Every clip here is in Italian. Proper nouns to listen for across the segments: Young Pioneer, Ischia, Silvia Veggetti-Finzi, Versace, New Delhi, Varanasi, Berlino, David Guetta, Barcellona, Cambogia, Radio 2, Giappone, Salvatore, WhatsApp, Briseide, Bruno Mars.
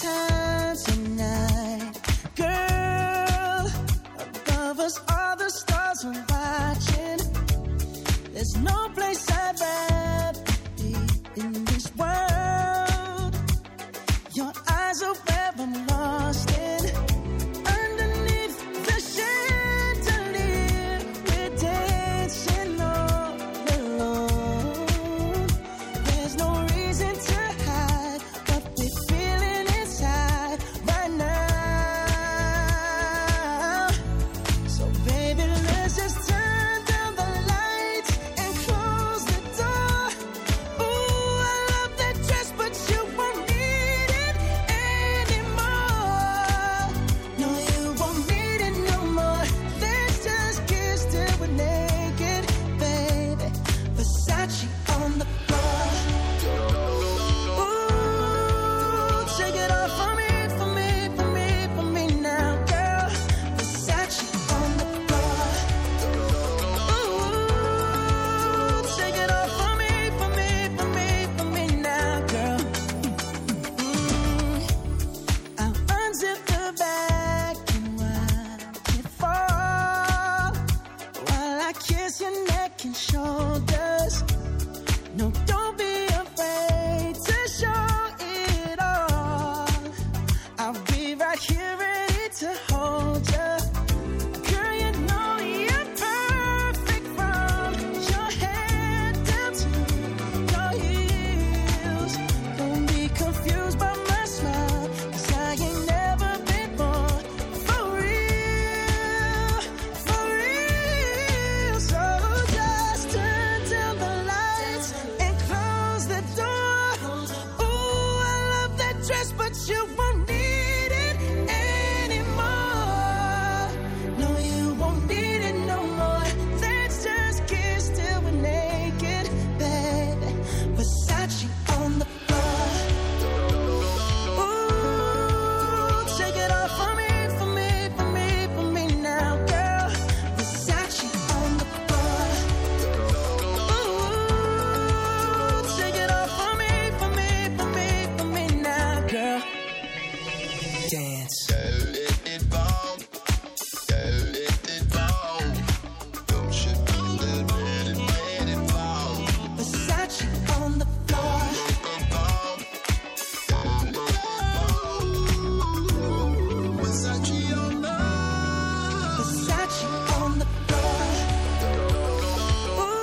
Time tonight, girl, above us all the stars are watching. There's no place I'd rather be in this world. Your eyes are where I'm lost in. Underneath the chandelier, we're dancing all alone. There's no reason to hide what we feel.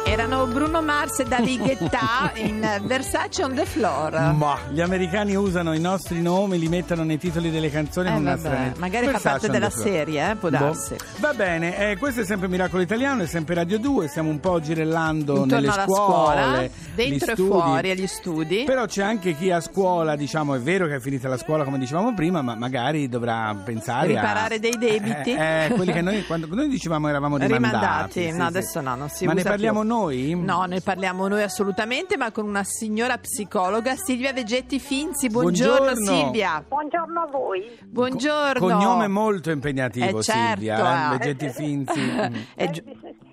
Erano Bruno Mars e David Guetta in Versace on the floor. Ma gli americani usano i nostri nomi, li mettono nei titoli delle canzoni con una stranezza. Magari Versace fa parte della serie, può darsi. Va bene, questo è sempre Miracolo Italiano, è sempre Radio 2, stiamo un po' girellando intorno nelle scuole, scuola, dentro e fuori agli studi. Però c'è anche chi a scuola, diciamo, è vero che è finita la scuola come dicevamo prima, ma magari dovrà pensare riparare dei debiti. Quelli che noi quando noi dicevamo eravamo rimandati. Rimandati, no, adesso no, non si ma usa. Ma ne parliamo più. Noi? No, ne parliamo noi assolutamente, ma con una signora psicologa, Silvia Veggetti-Finzi. Buongiorno Silvia. Buongiorno a voi. Buongiorno. Cognome molto impegnativo, certo, Silvia Veggetti-Finzi.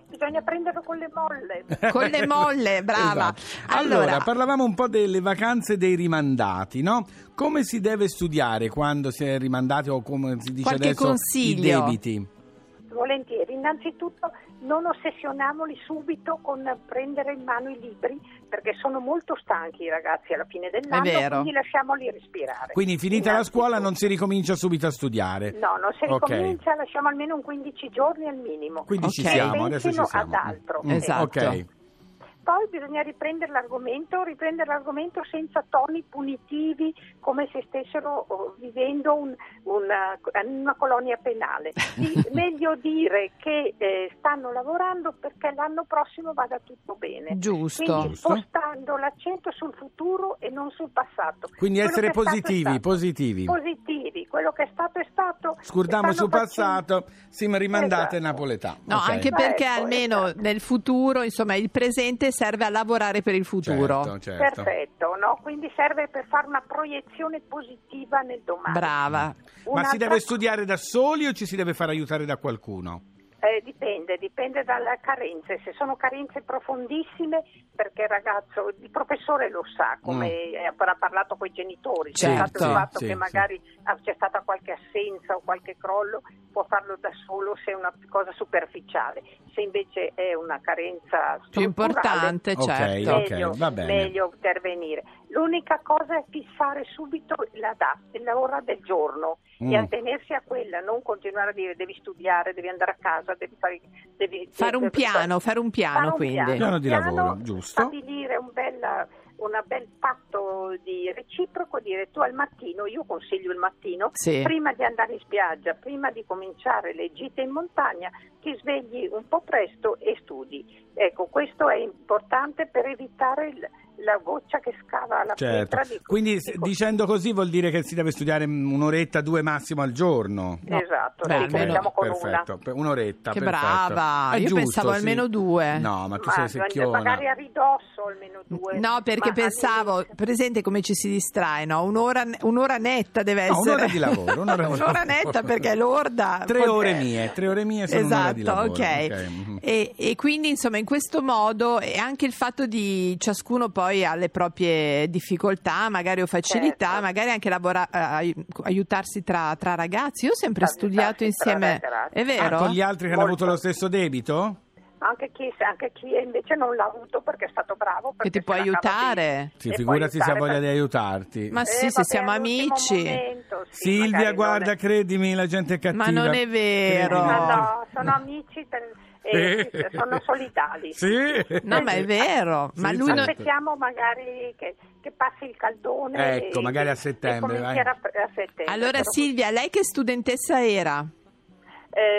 Bisogna prenderlo con le molle. Con le molle, brava. Esatto. Allora, parlavamo un po' delle vacanze dei rimandati, no? Come si deve studiare quando si è rimandati o come si dice qualche adesso consiglio. I debiti? Volentieri, innanzitutto non ossessioniamoli subito con prendere in mano i libri, perché sono molto stanchi i ragazzi alla fine dell'anno, quindi lasciamoli respirare. Quindi finita la scuola non si ricomincia subito a studiare? No, non si ricomincia, lasciamo almeno un 15 giorni al minimo. Quindi ci siamo, adesso ci siamo. Ad altro. Esatto. Okay. Poi bisogna riprendere l'argomento senza toni punitivi, come se stessero vivendo una colonia penale. Meglio dire che stanno lavorando perché l'anno prossimo vada tutto bene. Giusto. Quindi spostando l'accento sul futuro e non sul passato. Quindi essere positivi. Positivi, quello che è stato. Scordiamo sul passato, ma rimandate Napoletà. No, okay. Anche perché almeno nel futuro, insomma, il presente serve a lavorare per il futuro. Certo. Perfetto, no? Quindi serve per fare una proiezione positiva nel domani. Brava. Ma si deve studiare da soli o ci si deve far aiutare da qualcuno? Dipende dalle carenze. Se sono carenze profondissime, perché il professore lo sa, come avrà parlato con i genitori, c'è stata qualche assenza o qualche crollo, può farlo da solo se è una cosa superficiale. Se invece è una carenza più importante, certo, meglio intervenire. L'unica cosa è fissare subito la data, l'ora del giorno e attenersi a quella, non continuare a dire devi studiare, devi andare a casa, devi fare un piano di lavoro, giusto? Stabilire un bel patto di reciproco, dire tu al mattino, io consiglio il mattino, prima di andare in spiaggia, prima di cominciare le gite in montagna, ti svegli un po' presto e studi. Ecco, questo è importante per evitare la goccia che scava la pietra. Quindi dicendo così vuol dire che si deve studiare un'oretta, 2 massimo al giorno. No. Esatto, cominciamo con perfetto. Un'oretta. Che perfetto. Brava, io pensavo almeno 2. No, ma tu sei secchiona. Magari a ridosso almeno 2. No, perché pensavo, presente come ci si distrae, no? Un'ora netta deve essere. No, un'ora di lavoro. Un'ora netta perché l'orda. 3 ore mie sono un'ora di lavoro. Okay. E quindi insomma in questo modo, e anche il fatto di ciascuno poi alle proprie difficoltà, magari o facilità, magari anche aiutarsi tra ragazzi. Io ho sempre studiato insieme, è vero? Con gli altri che hanno avuto lo stesso debito? Anche chi invece non l'ha avuto perché è stato bravo, perché ti può aiutare. Sì, figurati se ha voglia di aiutarti. Ma sì, se siamo amici. Momento, Silvia, guarda, credimi, la gente è cattiva. Ma non è vero. Ma no, sono amici sono solidali. No, ma è vero. Ma lui aspettiamo magari che passi il caldone. Ecco, magari a settembre. A settembre. Allora Silvia, lei che studentessa era?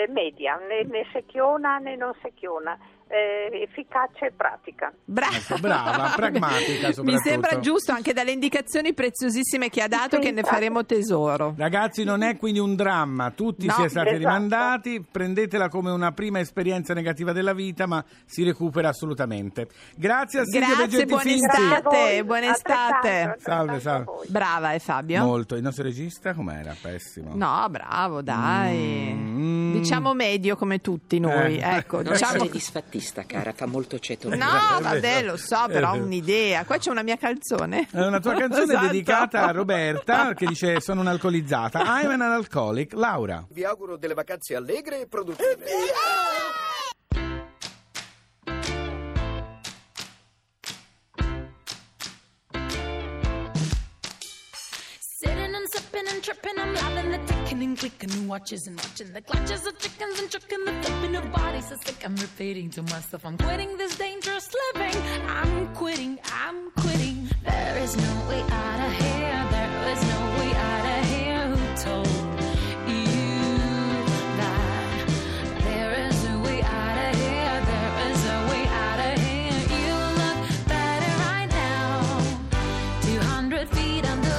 Media, né secchiona né non secchiona, efficace e pratica. Brava, pragmatica soprattutto. Mi sembra giusto anche dalle indicazioni preziosissime che ha dato, che ne faremo tesoro. Ragazzi, non è quindi un dramma, tutti si è stati rimandati, prendetela come una prima esperienza negativa della vita, ma si recupera assolutamente. Grazie a Silvia Veggetti-Finzi. Buona estate. Salve. Brava, e Fabio? Molto, il nostro regista com'era? Pessimo. No, bravo, dai. Diciamo medio come tutti noi, ecco, diciamo disfattista, cara, fa molto ceto. No, vabbè, lo so, però ho un'idea. Qua c'è una mia canzone. È una tua canzone dedicata a Roberta che dice "Sono un'alcolizzata". I'm an alcoholic, Laura. Vi auguro delle vacanze allegre e produttive. Tripping, I'm loving the ticking and clicking and watches and watching the clutches of chickens and chucking the flipping of bodies. It's like I'm repeating to myself, I'm quitting this dangerous living. I'm quitting. There is no way out of here. There is no way out of here. Who told you that? There is a way out of here. There is a way out of here. You look better right now. 200 feet underground.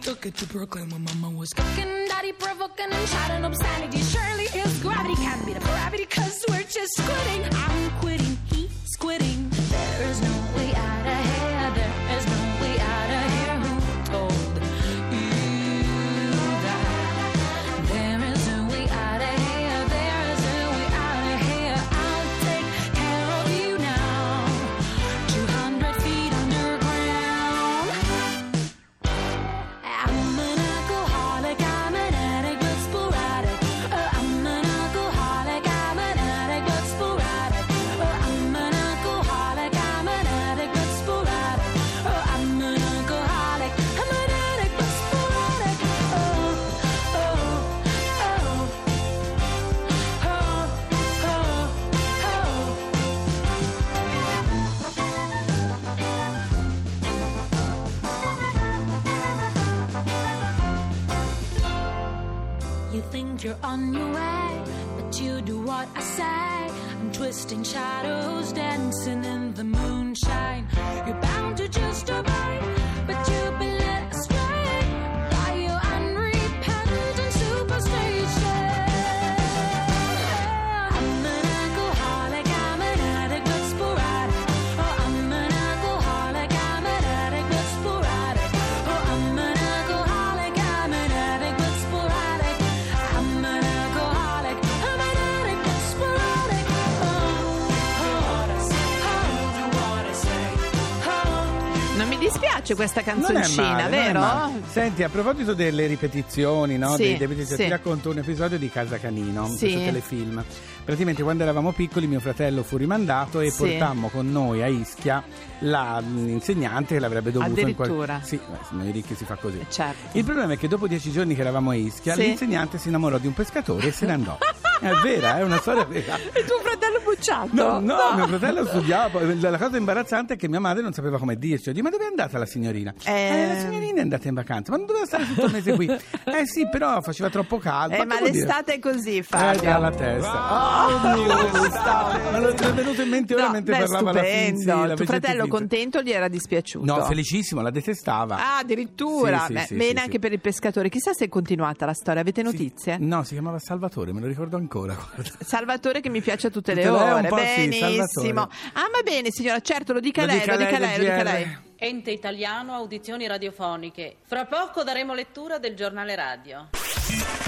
Took it to Brooklyn when mama was cooking, daddy provoking and shouting obscenity. Surely his gravity can't be the gravity, cause we're just quitting. I'm quitting, he's quitting. There is no way out of here. There is no way out of here. Who told you that? There is no way out of here. There is no way out of here. and you're on your way, but you do what I say. I'm twisting shadows, dancing in the moonshine. You're bound to just obey, but you've been led astray by your unrepentant superstition. I'm an alcoholic, I'm an addict but sporadic. Oh, I'm an alcoholic, I'm an addict but sporadic. Oh, I'm an alcoholic, I'm an addict but sporadic. I'm an alcoholic, I'm an addict but sporadic. Non mi dispiace questa canzoncina, non è male, vero? Non è male. Senti, a proposito delle ripetizioni, no? Sì, ti racconto un episodio di Casa Canino, questo telefilm. Praticamente quando eravamo piccoli mio fratello fu rimandato e portammo con noi a Ischia l'insegnante che l'avrebbe dovuto addirittura. Sì, noi ricchi si fa così. Certo. Il problema è che dopo 10 giorni che eravamo a Ischia, l'insegnante si innamorò di un pescatore e se ne andò. È vera, è una storia vera. E tuo fratello bucciato? No, mio fratello studiava. La cosa imbarazzante è che mia madre non sapeva come dirci. Ma dove è andata la signorina? La signorina è andata in vacanza, ma non doveva stare tutto il mese qui. Sì, però faceva troppo caldo. Ma l'estate è così, Fabio. Dalla testa. Ma non ti è venuto in mente ora mentre parlava la Finzi? Tuo fratello contento, gli era dispiaciuto? No, felicissimo, la detestava. Ah, addirittura. Bene, anche per il pescatore. Chissà se è continuata la storia, avete notizie? No, si chiamava Salvatore, me lo ricordo ancora. Salvatore, che mi piace a tutte le ore. Benissimo. Ah, ma bene signora, certo, lo dica lei. Ente italiano audizioni radiofoniche. Fra poco daremo lettura del giornale radio.